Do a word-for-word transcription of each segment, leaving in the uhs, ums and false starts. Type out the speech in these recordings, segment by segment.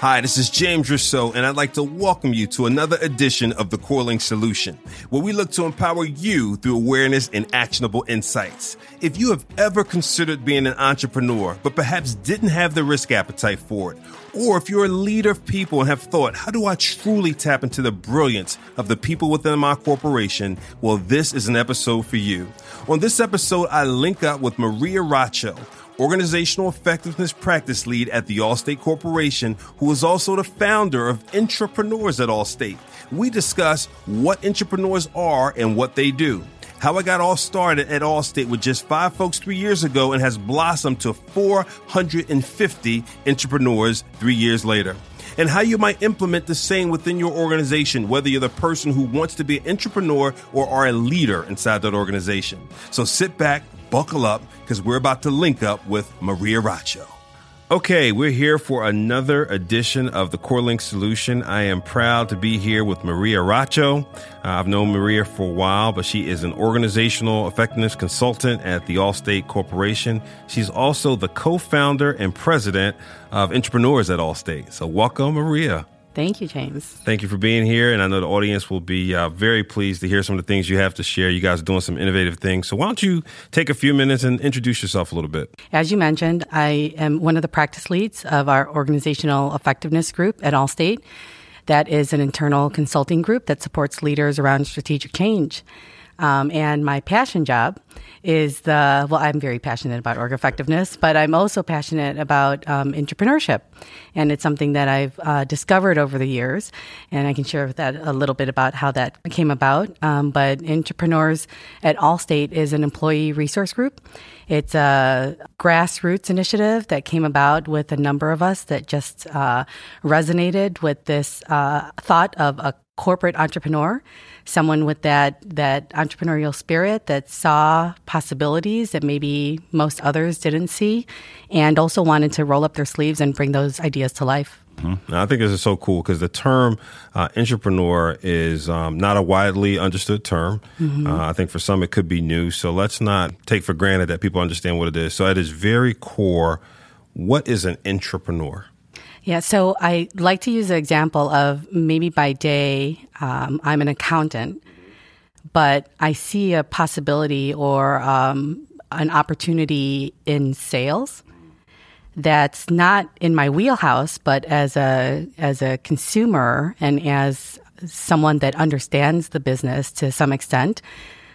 Hi, this is James Rousseau, and I'd like to welcome you to another edition of The Corelink Solution, where we look to empower you through awareness and actionable insights. If you have ever considered being an entrepreneur, but perhaps didn't have the risk appetite for it, or if you're a leader of people and have thought, how do I truly tap into the brilliance of the people within my corporation? Well, this is an episode for you. On this episode, I link up with Maria Racho, Organizational Effectiveness Practice Lead at the Allstate Corporation, who is also the founder of Intrapreneurs at Allstate. We discuss what entrepreneurs are and what they do, how I got all started at Allstate with just five folks three years ago and has blossomed to four hundred fifty entrepreneurs three years later, and how you might implement the same within your organization, whether you're the person who wants to be an entrepreneur or are a leader inside that organization. So sit back, buckle up, because we're about to link up with Maria Racho. Okay, we're here for another edition of The Corelink Solution. I am proud to be here with Maria Racho. Uh, I've known Maria for a while, but she is an organizational effectiveness consultant at the Allstate Corporation. She's also the co-founder and president of Intrapreneurs at Allstate. So welcome, Maria. Thank you, James. Thank you for being here. And I know the audience will be uh, very pleased to hear some of the things you have to share. You guys are doing some innovative things. So why don't you take a few minutes and introduce yourself a little bit? As you mentioned, I am one of the practice leads of our organizational effectiveness group at Allstate. That is an internal consulting group that supports leaders around strategic change. Um, and my passion job is the, well, I'm very passionate about org effectiveness, but I'm also passionate about um, entrepreneurship. And it's something that I've uh, discovered over the years. And I can share with that a little bit about how that came about. Um, but Entrepreneurs at Allstate is an employee resource group. It's a grassroots initiative that came about with a number of us that just uh, resonated with this uh, thought of a corporate entrepreneur, someone with that that entrepreneurial spirit that saw possibilities that maybe most others didn't see, and also wanted to roll up their sleeves and bring those ideas to life. Mm-hmm. I think this is so cool because the term uh, entrepreneur is um, not a widely understood term. Mm-hmm. Uh, I think for some it could be new. So let's not take for granted that people understand what it is. So at its very core, what is an entrepreneur? Yeah, so I like to use an example of maybe by day, um, I'm an accountant, but I see a possibility or um, an opportunity in sales that's not in my wheelhouse, but as a as a consumer and as someone that understands the business to some extent,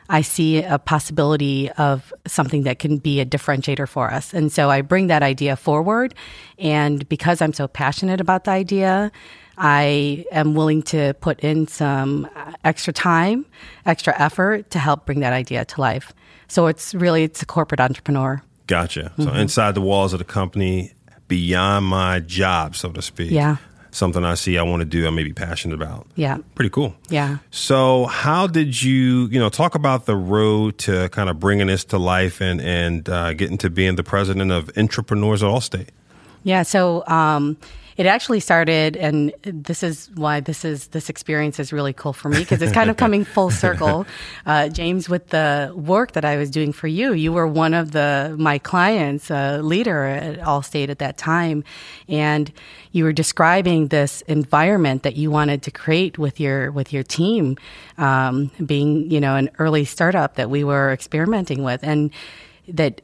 I see a possibility of something that can be a differentiator for us. And so I bring that idea forward. And because I'm so passionate about the idea, I am willing to put in some extra time, extra effort to help bring that idea to life. So it's really, it's a corporate entrepreneur. Gotcha. Mm-hmm. So inside the walls of the company, beyond my job, so to speak. Yeah. Something I see I want to do, I may be passionate about. Yeah. Pretty cool. Yeah. So how did you, you know, talk about the road to kind of bringing this to life and, and uh, getting to being the president of Intrapreneurs at Allstate? Yeah. So um, it actually started, and this is why this is this experience is really cool for me because it's kind of coming full circle. Uh, James, with the work that I was doing for you, you were one of the my clients, a uh, leader at Allstate at that time, and you were describing this environment that you wanted to create with your with your team, um, being you know an early startup that we were experimenting with, and that.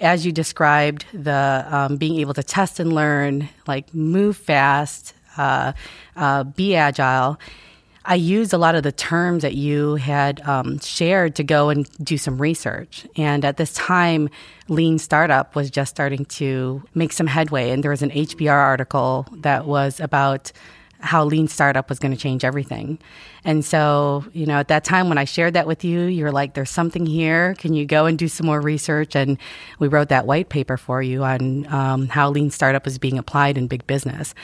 As you described, the um, being able to test and learn, like move fast, uh, uh, be agile. I used a lot of the terms that you had um, shared to go and do some research. And at this time, Lean Startup was just starting to make some headway. And there was an H B R article that was about how Lean Startup was going to change everything. And so, you know, at that time when I shared that with you, you were like, there's something here. Can you go and do some more research? And we wrote that white paper for you on um, how Lean Startup is being applied in big business.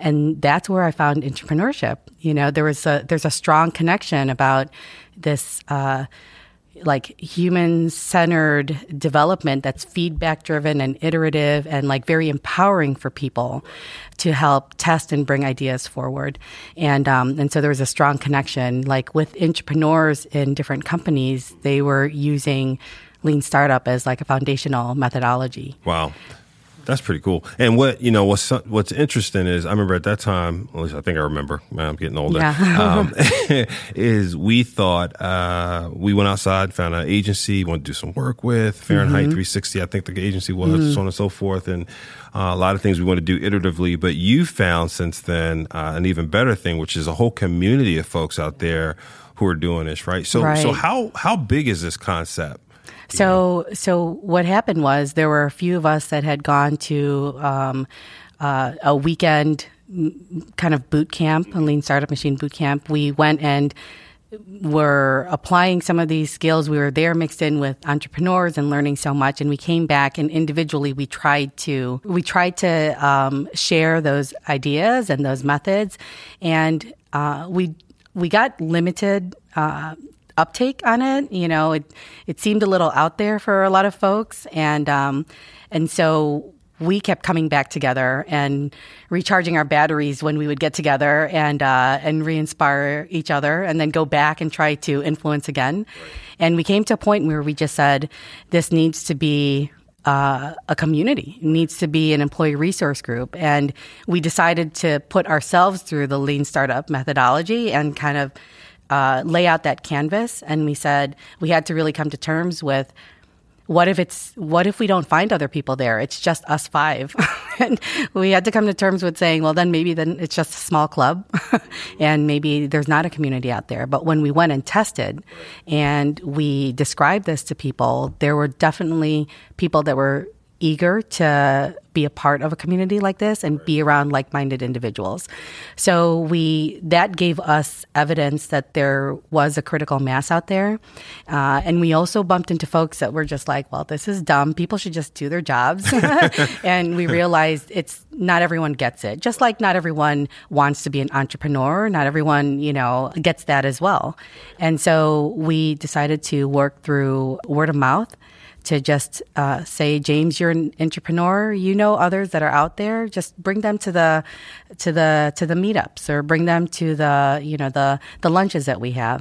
And that's where I found entrepreneurship. You know, there was a, there's a strong connection about this uh, like human-centered development that's feedback-driven and iterative and like very empowering for people to help test and bring ideas forward. And um, and so there was a strong connection. Like with entrepreneurs in different companies, they were using Lean Startup as like a foundational methodology. Wow. That's pretty cool. And what, you know, what's, what's interesting is I remember at that time, at least I think I remember, I'm getting older, yeah. um, is we thought, uh, we went outside, found an agency, wanted to do some work with, Fahrenheit mm-hmm. three sixty, I think the agency was, mm-hmm. so on and so forth. And uh, a lot of things we want to do iteratively. But you found since then uh, an even better thing, which is a whole community of folks out there who are doing this, right? So, right. so how, how big is this concept? So, so what happened was there were a few of us that had gone to um, uh, a weekend kind of boot camp, a Lean Startup Machine boot camp. We went and were applying some of these skills. We were there mixed in with entrepreneurs and learning so much. And we came back and individually we tried to we tried to um, share those ideas and those methods. And uh, we we got limited. Uh, uptake on it. You know, it it seemed a little out there for a lot of folks. And um, and so we kept coming back together and recharging our batteries when we would get together and uh, and re-inspire each other and then go back and try to influence again. Right. And we came to a point where we just said, this needs to be uh, a community. It needs to be an employee resource group. And we decided to put ourselves through the Lean Startup methodology and kind of Uh, lay out that canvas, and we said we had to really come to terms with what if it's what if we don't find other people there? It's just us five, and we had to come to terms with saying, well, then maybe then it's just a small club, and maybe there's not a community out there. But when we went and tested, and we described this to people, there were definitely people that were eager to be a part of a community like this and be around like-minded individuals. So we that gave us evidence that there was a critical mass out there. Uh, and we also bumped into folks that were just like, well, this is dumb. People should just do their jobs. And we realized it's not everyone gets it. Just like not everyone wants to be an entrepreneur. Not everyone, you know, gets that as well. And so we decided to work through word of mouth to just uh, say, James, you're an entrepreneur. You know others that are out there. Just bring them to the to the to the meetups, or bring them to the you know the the lunches that we have.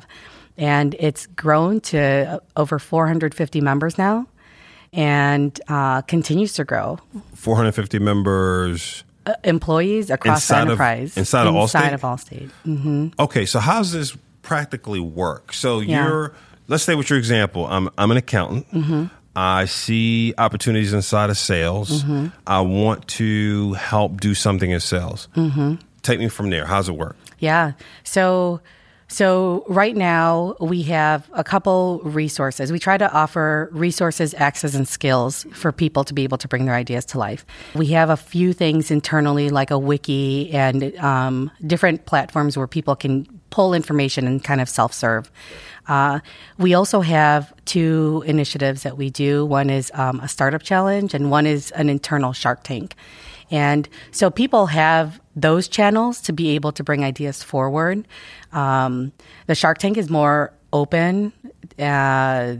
And it's grown to over four hundred fifty members now, and uh, continues to grow. four hundred fifty members. Uh, employees across inside the enterprise of, inside of Allstate. Inside of Allstate. Mm-hmm. Okay, so how does this practically work? So yeah. you're let's say with your example, I'm I'm an accountant. Mm-hmm. I see opportunities inside of sales. Mm-hmm. I want to help do something in sales. Mm-hmm. Take me from there. How's it work? Yeah. So, so right now we have a couple resources. We try to offer resources, access, and skills for people to be able to bring their ideas to life. We have a few things internally, like a wiki and um, different platforms where people can pull information and kind of self-serve. Uh, we also have two initiatives that we do. One is um, a startup challenge, and one is an internal Shark Tank. And so people have those channels to be able to bring ideas forward. Um, the Shark Tank is more open, uh,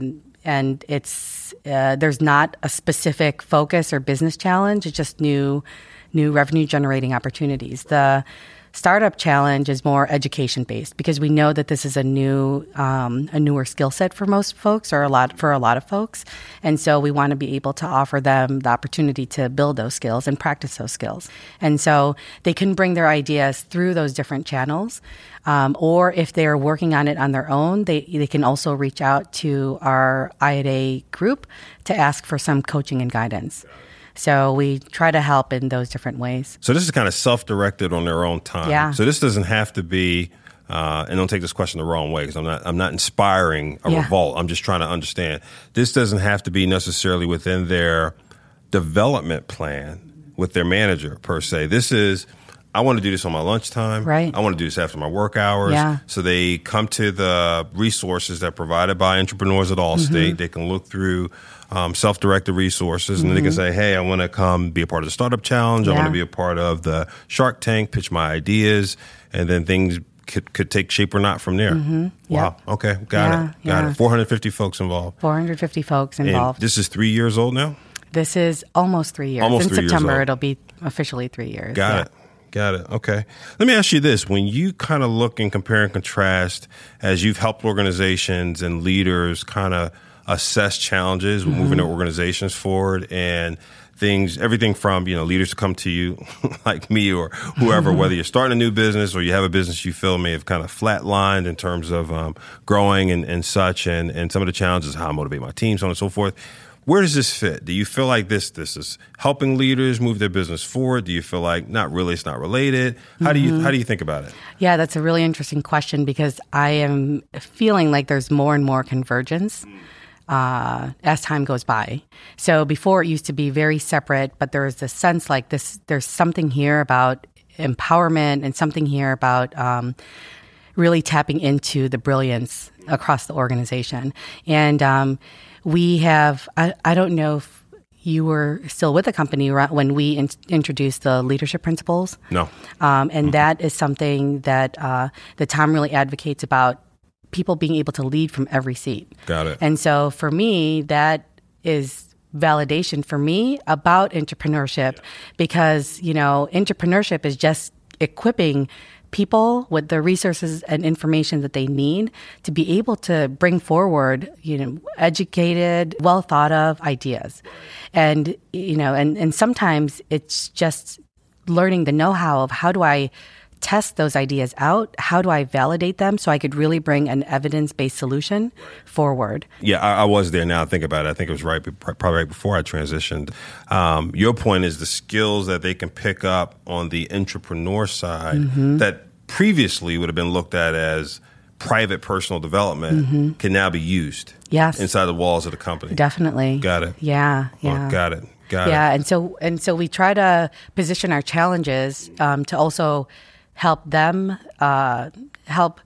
and it's uh, there's not a specific focus or business challenge. It's just new, new revenue-generating opportunities. The Startup Challenge is more education-based because we know that this is a new, um, a newer skill set for most folks, or a lot for a lot of folks, and so we want to be able to offer them the opportunity to build those skills and practice those skills, and so they can bring their ideas through those different channels, um, or if they are working on it on their own, they they can also reach out to our I A group to ask for some coaching and guidance. So we try to help in those different ways. So this is kind of self-directed on their own time. Yeah. So this doesn't have to be, uh, and don't take this question the wrong way because I'm not I'm not inspiring a yeah. revolt. I'm just trying to understand. This doesn't have to be necessarily within their development plan with their manager per se. This is, I want to do this on my lunchtime. Right. I want to do this after my work hours. Yeah. So they come to the resources that are provided by Intrapreneurs at Allstate. Mm-hmm. They can look through um, self-directed resources, and mm-hmm. then they can say, hey, I want to come be a part of the Startup Challenge. Yeah. I want to be a part of the Shark Tank, pitch my ideas, and then things could could take shape or not from there. Mm-hmm. Wow. Yep. Okay. Got yeah, it. Got yeah. it. four hundred fifty folks involved. four hundred fifty folks involved. And this is three years old now? This is almost three years. Almost in three September, years it'll be officially three years. Got yeah. it. Got it. Okay. Let me ask you this. When you kind of look and compare and contrast as you've helped organizations and leaders kind of assess challenges. We're mm-hmm. moving our organizations forward, and things, everything from, you know, leaders to come to you like me or whoever, whether you're starting a new business or you have a business you feel may have kind of flatlined in terms of um, growing and, and such, and, and some of the challenges, how I motivate my team, so on and so forth. Where does this fit? Do you feel like this this is helping leaders move their business forward? Do you feel like not really, it's not related? How mm-hmm. do you how do you think about it? Yeah, that's a really interesting question, because I am feeling like there's more and more convergence Uh, as time goes by. So before, it used to be very separate, but there is a sense like this, there's something here about empowerment and something here about um, really tapping into the brilliance across the organization. And um, we have, I, I don't know if you were still with the company when we in- introduced the leadership principles. No. Um, and mm-hmm. that is something that, uh, that Tom really advocates about, people being able to lead from every seat. Got it. And so for me, that is validation for me about entrepreneurship, yeah. because, you know, entrepreneurship is just equipping people with the resources and information that they need to be able to bring forward, you know, educated, well thought of ideas. And, you know, and, and sometimes it's just learning the know-how of how do I test those ideas out? How do I validate them so I could really bring an evidence-based solution forward? Yeah, I, I was there. Now I think about it. I think it was right, probably right before I transitioned. Um, your point is the skills that they can pick up on the entrepreneur side mm-hmm. that previously would have been looked at as private personal development mm-hmm. can now be used yes. inside the walls of the company. Definitely. Got it. Yeah. yeah. Oh, got it. Got yeah, it. And so, and so we try to position our challenges um, to also help them, uh, help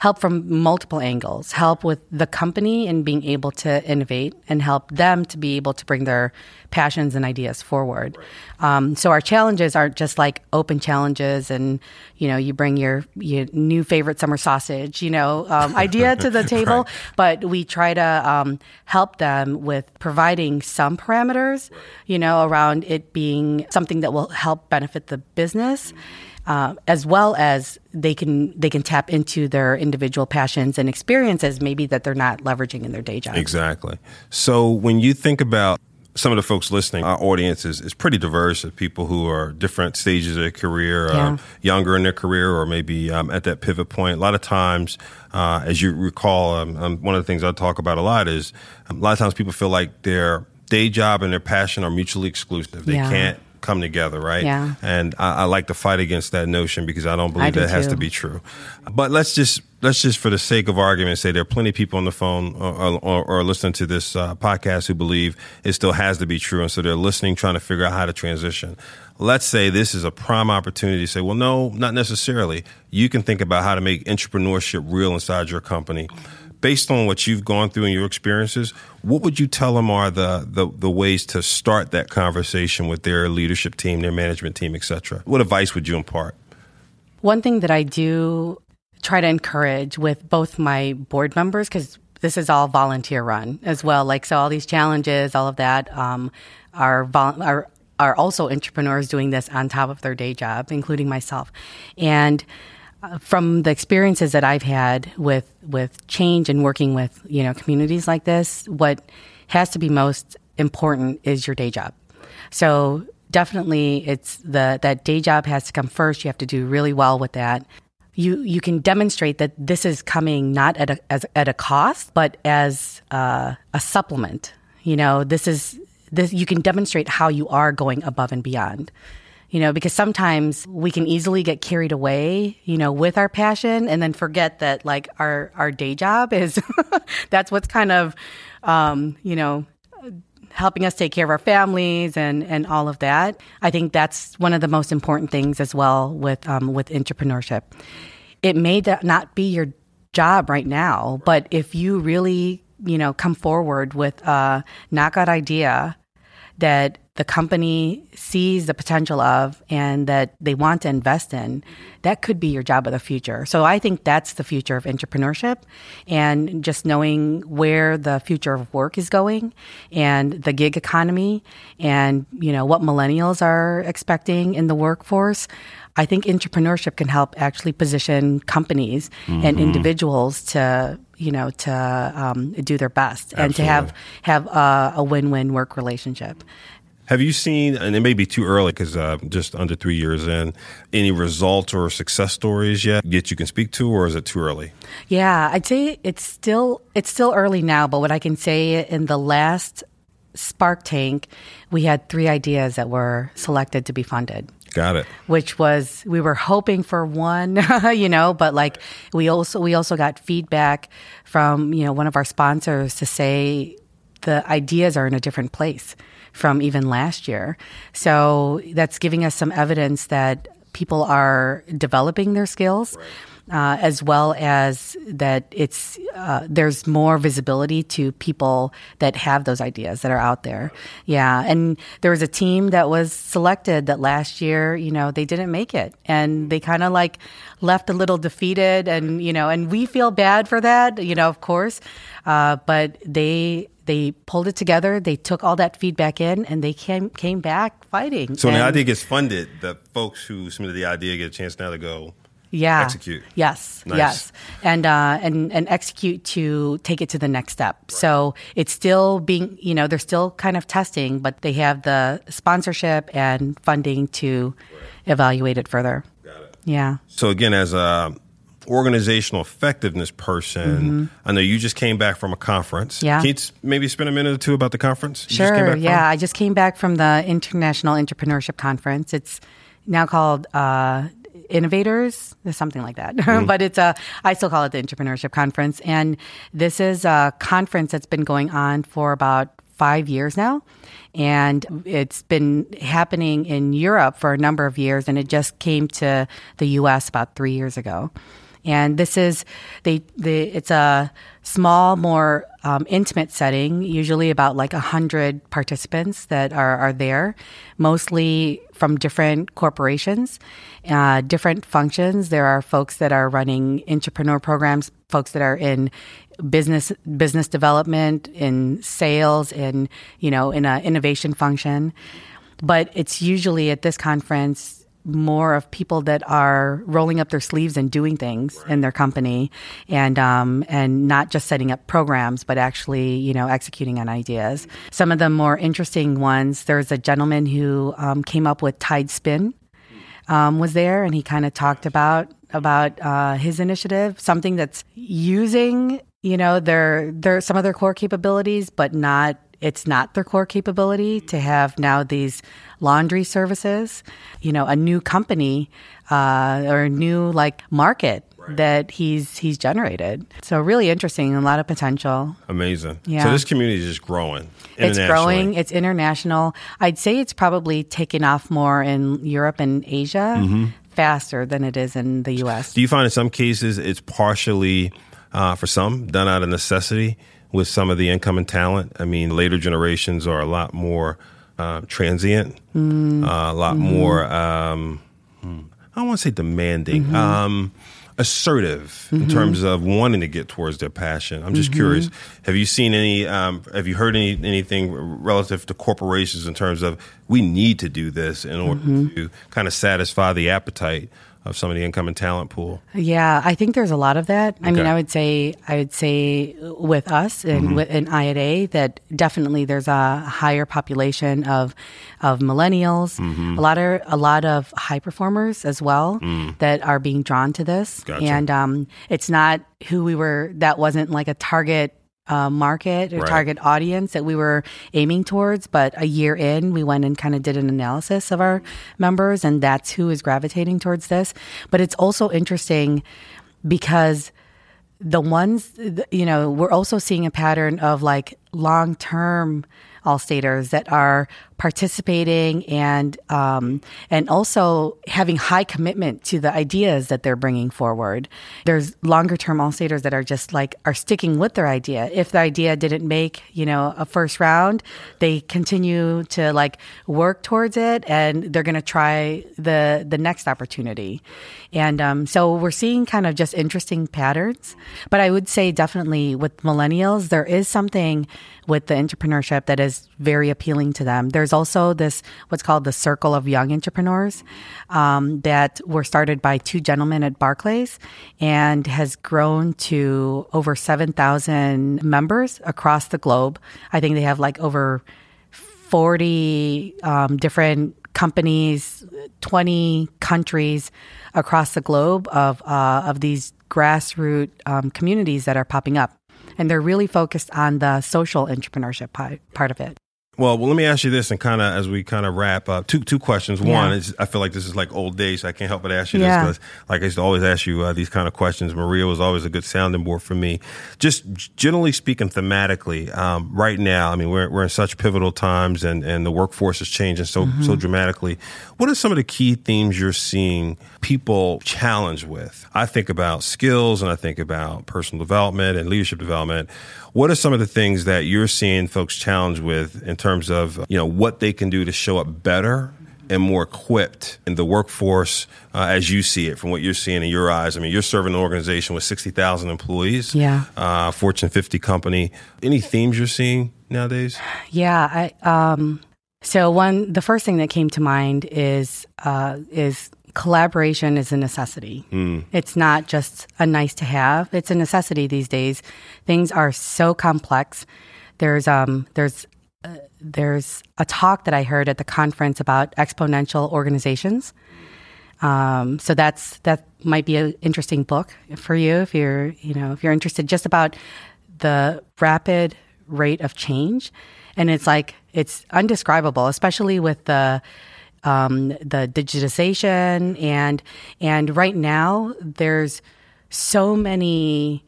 help from multiple angles, help with the company in being able to innovate, and help them to be able to bring their passions and ideas forward. Right. Um, so our challenges aren't just like open challenges and, you know, you bring your, your new favorite summer sausage, you know, um, idea to the table, right. but we try to um, help them with providing some parameters, right. you know, around it being something that will help benefit the business. Mm-hmm. Uh, as well as they can they can tap into their individual passions and experiences maybe that they're not leveraging in their day job. Exactly. So when you think about some of the folks listening, our audience is, is pretty diverse of people who are different stages of their career, yeah. um, younger in their career, or maybe um, at that pivot point. A lot of times, uh, as you recall, um, um, one of the things I talk about a lot is um, a lot of times people feel like their day job and their passion are mutually exclusive. They yeah. can't come together, right? Yeah. And I, I like to fight against that notion because I don't believe I do that too. Has to be true. But let's just let's just for the sake of argument say there are plenty of people on the phone or, or, or listening to this uh, podcast who believe it still has to be true, and so they're listening, trying to figure out how to transition. Let's say this is a prime opportunity to say, well, no, not necessarily. You can think about how to make entrepreneurship real inside your company. Based on what you've gone through and your experiences, what would you tell them are the, the, the ways to start that conversation with their leadership team, their management team, et cetera? What advice would you impart? One thing that I do try to encourage with both my board members, because this is all volunteer run as well. Like, so all these challenges, all of that um, are vol- are are also entrepreneurs doing this on top of their day job, including myself. And from the experiences that I've had with with change and working with, you know, communities like this, what has to be most important is your day job. So definitely it's the that day job has to come first. You have to do really well with that. You you can demonstrate that this is coming not at a as, at a cost, but as uh, a supplement. You know, this is this you can demonstrate how you are going above and beyond. You know, because sometimes we can easily get carried away, you know, with our passion and then forget that, like, our, our day job is that's what's kind of, um, you know, helping us take care of our families and, and all of that. I think that's one of the most important things as well with um, with entrepreneurship. It may not be your job right now, but if you really, you know, come forward with a knockout idea that the company sees the potential of and that they want to invest in, that could be your job of the future. So I think that's the future of entrepreneurship, and just knowing where the future of work is going and the gig economy and, you know, what millennials are expecting in the workforce. I think entrepreneurship can help actually position companies mm-hmm. and individuals to, you know, to um, do their best Absolutely. and to have, have a, a win-win work relationship. Have you seen, and it may be too early because uh, just under three years in, any results or success stories yet that you can speak to, or is it too early? Yeah, I'd say it's still it's still early now, but what I can say in the last Spark Tank, we had three ideas that were selected to be funded. Got it. Which was, we were hoping for one, you know, but like we also we also got feedback from, you know, one of our sponsors to say the ideas are in a different place from even last year. So that's giving us some evidence that people are developing their skills, right. uh, as well as that it's uh, there's more visibility to people that have those ideas that are out there. Yeah, and there was a team that was selected that last year, you know, they didn't make it, and they kind of like left a little defeated, and you know, and we feel bad for that, you know, of course, uh, but they. They pulled it together. They took all that feedback in, and they came came back fighting. So when and, the idea gets funded, the folks who submitted the idea get a chance now to go yeah, execute. Yes, nice. yes, and uh, and and execute to take it to the next step. Right. So it's still being, you know, they're still kind of testing, but they have the sponsorship and funding to right. evaluate it further. Got it. Yeah. So again, as a organizational effectiveness person, mm-hmm. I know you just came back from a conference. Yeah. Can you maybe spend a minute or two about the conference? You sure, just came back yeah. From? I just came back from the International Entrepreneurship Conference. It's now called uh, Innovators, something like that. Mm-hmm. But it's a, I still call it the Entrepreneurship Conference. And this is a conference that's been going on for about five years now. And it's been happening in Europe for a number of years. And it just came to the U S about three years ago. And this is, they, they, it's a small, more um, intimate setting, usually about like one hundred participants that are, are there, mostly from different corporations, uh, different functions. There are folks that are running entrepreneur programs, folks that are in business business development, in sales, in, you know, in an innovation function. But it's usually at this conference more of people that are rolling up their sleeves and doing things right. in their company, and um, and not just setting up programs, but actually, you know, executing on ideas. Some of the more interesting ones, there's a gentleman who um, came up with Tide Spin, um, was there, and he kind of talked about about uh, his initiative, something that's using, you know, their their some of their core capabilities, but not. It's not their core capability to have now these laundry services, you know, a new company uh, or a new like market right. that he's he's generated. So really interesting, and a lot of potential. Amazing. Yeah. So this community is just growing. It's growing. It's international. I'd say it's probably taken off more in Europe and Asia mm-hmm. faster than it is in the U S. Do you find in some cases it's partially, uh, for some, done out of necessity? With some of the incoming talent. I mean, later generations are a lot more uh, transient, mm. uh, a lot mm. more, um, I don't want to say demanding, mm-hmm. um, assertive mm-hmm. in terms of wanting to get towards their passion. I'm just mm-hmm. curious, have you seen any, um, have you heard any anything relative to corporations in terms of we need to do this in order mm-hmm. to kind of satisfy the appetite of some of the incoming talent pool? Yeah, I think there's a lot of that. Okay. I mean, I would say I would say with us and mm-hmm. with in I A that definitely there's a higher population of of millennials, mm-hmm. a lot of a lot of high performers as well mm. that are being drawn to this. Gotcha. And um, it's not who we were. That wasn't like a target Uh, market or right. target audience that we were aiming towards, but a year in, we went and kind of did an analysis of our members, and that's who is gravitating towards this. But it's also interesting because the ones, you know, we're also seeing a pattern of like long-term Allstaters that are participating and um, and also having high commitment to the ideas that they're bringing forward. There's longer term Allstaters that are just like are sticking with their idea. If the idea didn't make, you know, a first round, they continue to like work towards it, and they're going to try the the next opportunity. And um, so we're seeing kind of just interesting patterns. But I would say definitely with millennials, there is something with the entrepreneurship that is very appealing to them. There's also this, what's called the Circle of Young Entrepreneurs, um, that were started by two gentlemen at Barclays and has grown to over seven thousand members across the globe. I think they have like over forty um, different companies, twenty countries across the globe of uh, of these grassroots um, communities that are popping up. And they're really focused on the social entrepreneurship pi- part of it. Well, well, let me ask you this, and kind of as we kind of wrap up, two two questions. Yeah. One is, I feel like this is like old days, so I can't help but ask you yeah. this, because like I used to always ask you uh, these kind of questions. Maria was always a good sounding board for me. Just generally speaking, thematically, um, right now, I mean, we're we're in such pivotal times, and, and the workforce is changing so mm-hmm. so dramatically. What are some of the key themes you're seeing people challenged with? I think about skills, and I think about personal development and leadership development. What are some of the things that you're seeing folks challenged with in terms of, you know, what they can do to show up better and more equipped in the workforce uh, as you see it, from what you're seeing in your eyes? I mean, you're serving an organization with sixty thousand employees, yeah, uh, Fortune fifty company. Any themes you're seeing nowadays? Yeah. I, um, so one, the first thing that came to mind is uh, is collaboration is a necessity. Mm. It's not just a nice to have. It's a necessity these days. Things are so complex. There's um there's uh, there's a talk that I heard at the conference about exponential organizations. Um, so that's that might be an interesting book for you if you're you know if you're interested just about the rapid rate of change, and it's like it's undescribable, especially with the. Um, the digitization and and right now there's so many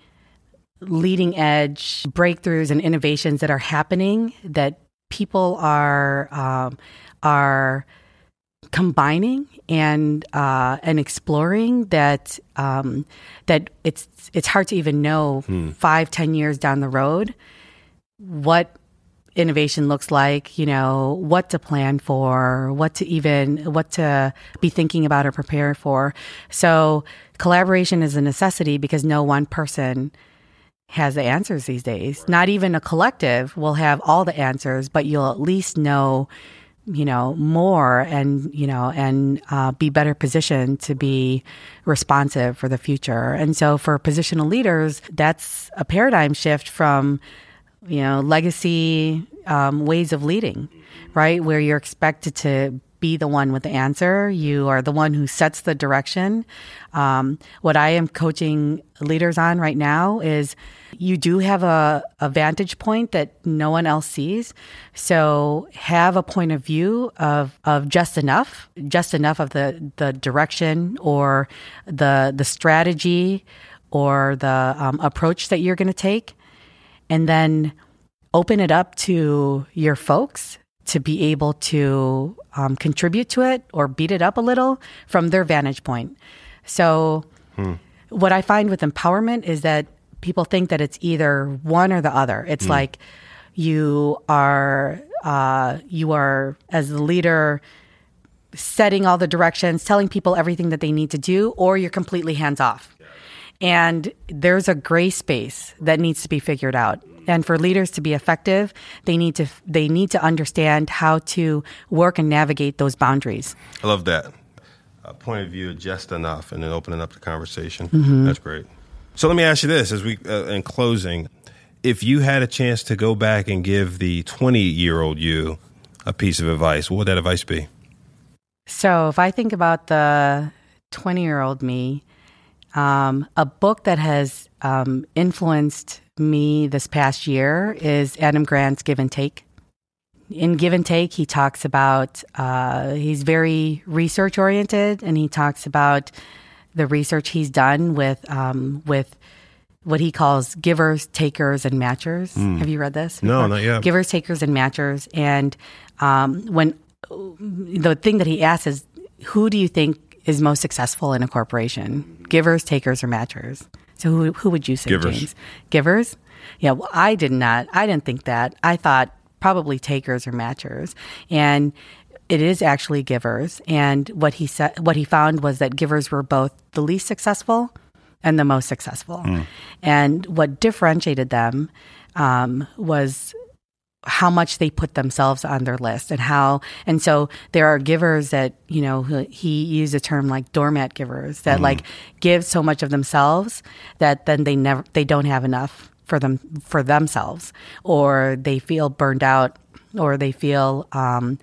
leading edge breakthroughs and innovations that are happening that people are um, are combining and uh, and exploring that um, that it's it's hard to even know hmm. five ten years down the road what innovation looks like, you know, what to plan for, what to even, what to be thinking about or prepare for. So collaboration is a necessity because no one person has the answers these days. Not even a collective will have all the answers, but you'll at least know, you know, more and, you know, and uh, be better positioned to be responsive for the future. And so for positional leaders, that's a paradigm shift from you know, legacy um, ways of leading, right? Where you're expected to be the one with the answer. You are the one who sets the direction. Um, what I am coaching leaders on right now is you do have a, a vantage point that no one else sees. So have a point of view of, of just enough, just enough of the, the direction or the, the strategy or the um, approach that you're going to take. And then open it up to your folks to be able to um, contribute to it or beat it up a little from their vantage point. So hmm. what I find with empowerment is that people think that it's either one or the other. It's hmm. like you are, uh, you are as the leader setting all the directions, telling people everything that they need to do, or you're completely hands off. And there's a gray space that needs to be figured out. And for leaders to be effective, they need to they need to understand how to work and navigate those boundaries. I love that. A point of view, just enough, and then opening up the conversation. Mm-hmm. That's great. So let me ask you this, as we uh, in closing, if you had a chance to go back and give the twenty-year-old you a piece of advice, what would that advice be? So if I think about the twenty-year-old me, Um, a book that has um, influenced me this past year is Adam Grant's Give and Take. In Give and Take, he talks about, uh, he's very research-oriented, and he talks about the research he's done with um, with what he calls givers, takers, and matchers. Mm. Have you read this before? No, not yet. Givers, takers, and matchers. And um, when the thing that he asks is, who do you think is most successful in a corporation? Givers, takers, or matchers? So who who would you say, givers. James? Givers? Yeah, well, I did not. I didn't think that. I thought probably takers or matchers. And it is actually givers. And what he said, what he found was that givers were both the least successful and the most successful. Mm. And what differentiated them um, was how much they put themselves on their list and how, and so there are givers that, you know, he used a term like doormat givers that mm. like give so much of themselves that then they never, they don't have enough for them, for themselves, or they feel burned out, or they feel, um,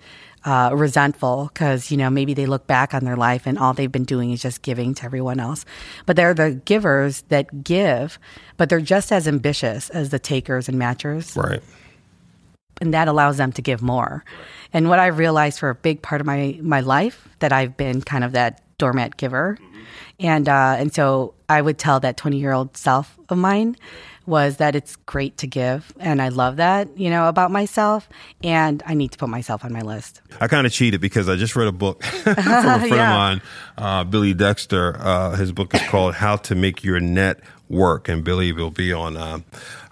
Uh, resentful because, you know, maybe they look back on their life and all they've been doing is just giving to everyone else. But they're the givers that give, but they're just as ambitious as the takers and matchers. Right. And that allows them to give more. And what I realized for a big part of my, my life that I've been kind of that doormat giver. And, uh, and so I would tell that twenty-year-old self of mine was that it's great to give, and I love that, you know, about myself, and I need to put myself on my list. I kind of cheated because I just read a book from a friend yeah. of mine, uh, Billy Dexter. Uh, his book is called How to Make Your Net Work, and Billy will be on uh,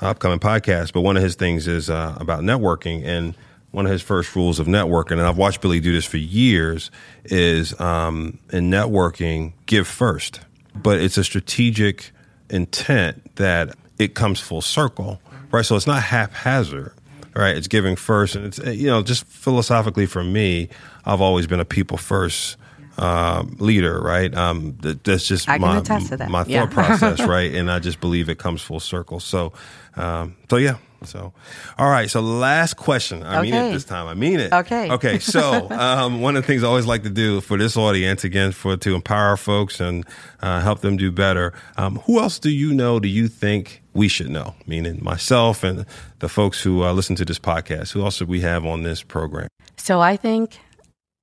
an upcoming podcast, but one of his things is uh, about networking, and one of his first rules of networking, and I've watched Billy do this for years, is um, in networking, give first. But it's a strategic intent that it comes full circle, right? So it's not haphazard, right? It's giving first. And it's, you know, just philosophically for me, I've always been a people first um, leader, right? Um, that, that's just I can my, attest to that. my yeah. thought process, right? And I just believe it comes full circle. So, um, so yeah. So, all right. So last question. I okay. mean it this time. I mean it. Okay. Okay. So um, one of the things I always like to do for this audience, again, for to empower folks and uh, help them do better. Um, who else do you know, do you think we should know? Meaning myself and the folks who uh, listen to this podcast. Who else should we have on this program? So I think,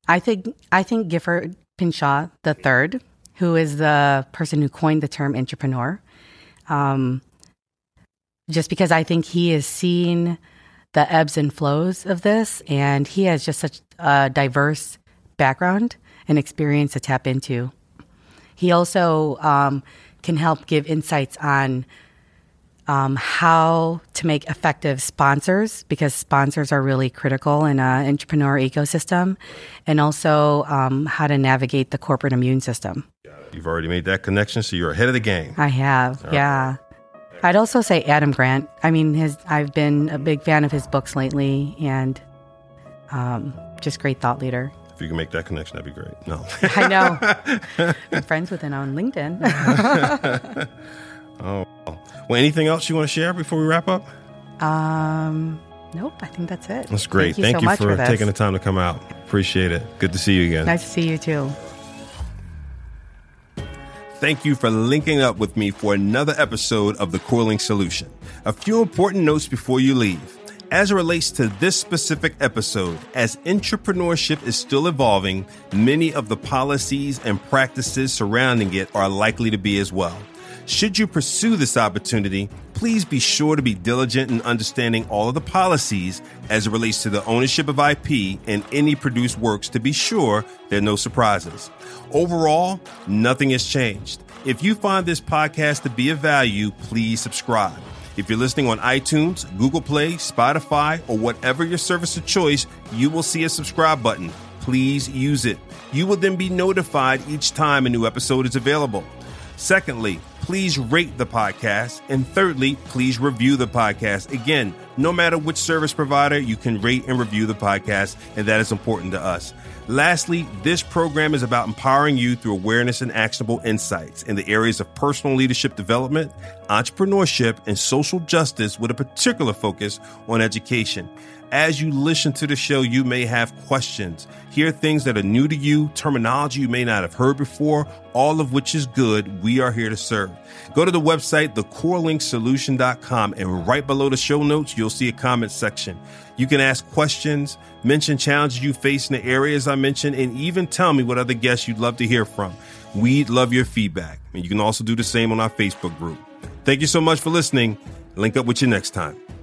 I think, I think Gifford Shaw the third, who is the person who coined the term intrapreneur. Um, just because I think he has seen the ebbs and flows of this, and he has just such a diverse background and experience to tap into. He also um, can help give insights on um, how to make effective sponsors, because sponsors are really critical in an entrepreneur ecosystem, and also um, how to navigate the corporate immune system. You've already made that connection, so you're ahead of the game. I have, All yeah. Right. I'd also say Adam Grant. I mean, his, I've been a big fan of his books lately, and um, just great thought leader. If you can make that connection, that'd be great. No, I know. I'm friends with him on LinkedIn. Oh, well, anything else you want to share before we wrap up? Um, nope, I think that's it. That's great. Thank you, Thank so you for taking the time to come out. Appreciate it. Good to see you again. Nice to see you too. Thank you for linking up with me for another episode of The Corelink Solution. A few important notes before you leave. As it relates to this specific episode, as entrepreneurship is still evolving, many of the policies and practices surrounding it are likely to be as well. Should you pursue this opportunity, please be sure to be diligent in understanding all of the policies as it relates to the ownership of I P and any produced works to be sure there are no surprises. Overall, nothing has changed. If you find this podcast to be of value, please subscribe. If you're listening on iTunes, Google Play, Spotify, or whatever your service of choice, you will see a subscribe button. Please use it. You will then be notified each time a new episode is available. Secondly, please rate the podcast. And thirdly, please review the podcast. Again, no matter which service provider, you can rate and review the podcast, and that is important to us. Lastly, this program is about empowering you through awareness and actionable insights in the areas of personal leadership development, entrepreneurship, and social justice with a particular focus on education. As you listen to the show, you may have questions, hear things that are new to you, terminology you may not have heard before, all of which is good. We are here to serve. Go to the website, the core link solution dot com, and right below the show notes, you'll see a comment section. You can ask questions, mention challenges you face in the areas I mentioned, and even tell me what other guests you'd love to hear from. We'd love your feedback. And you can also do the same on our Facebook group. Thank you so much for listening. Link up with you next time.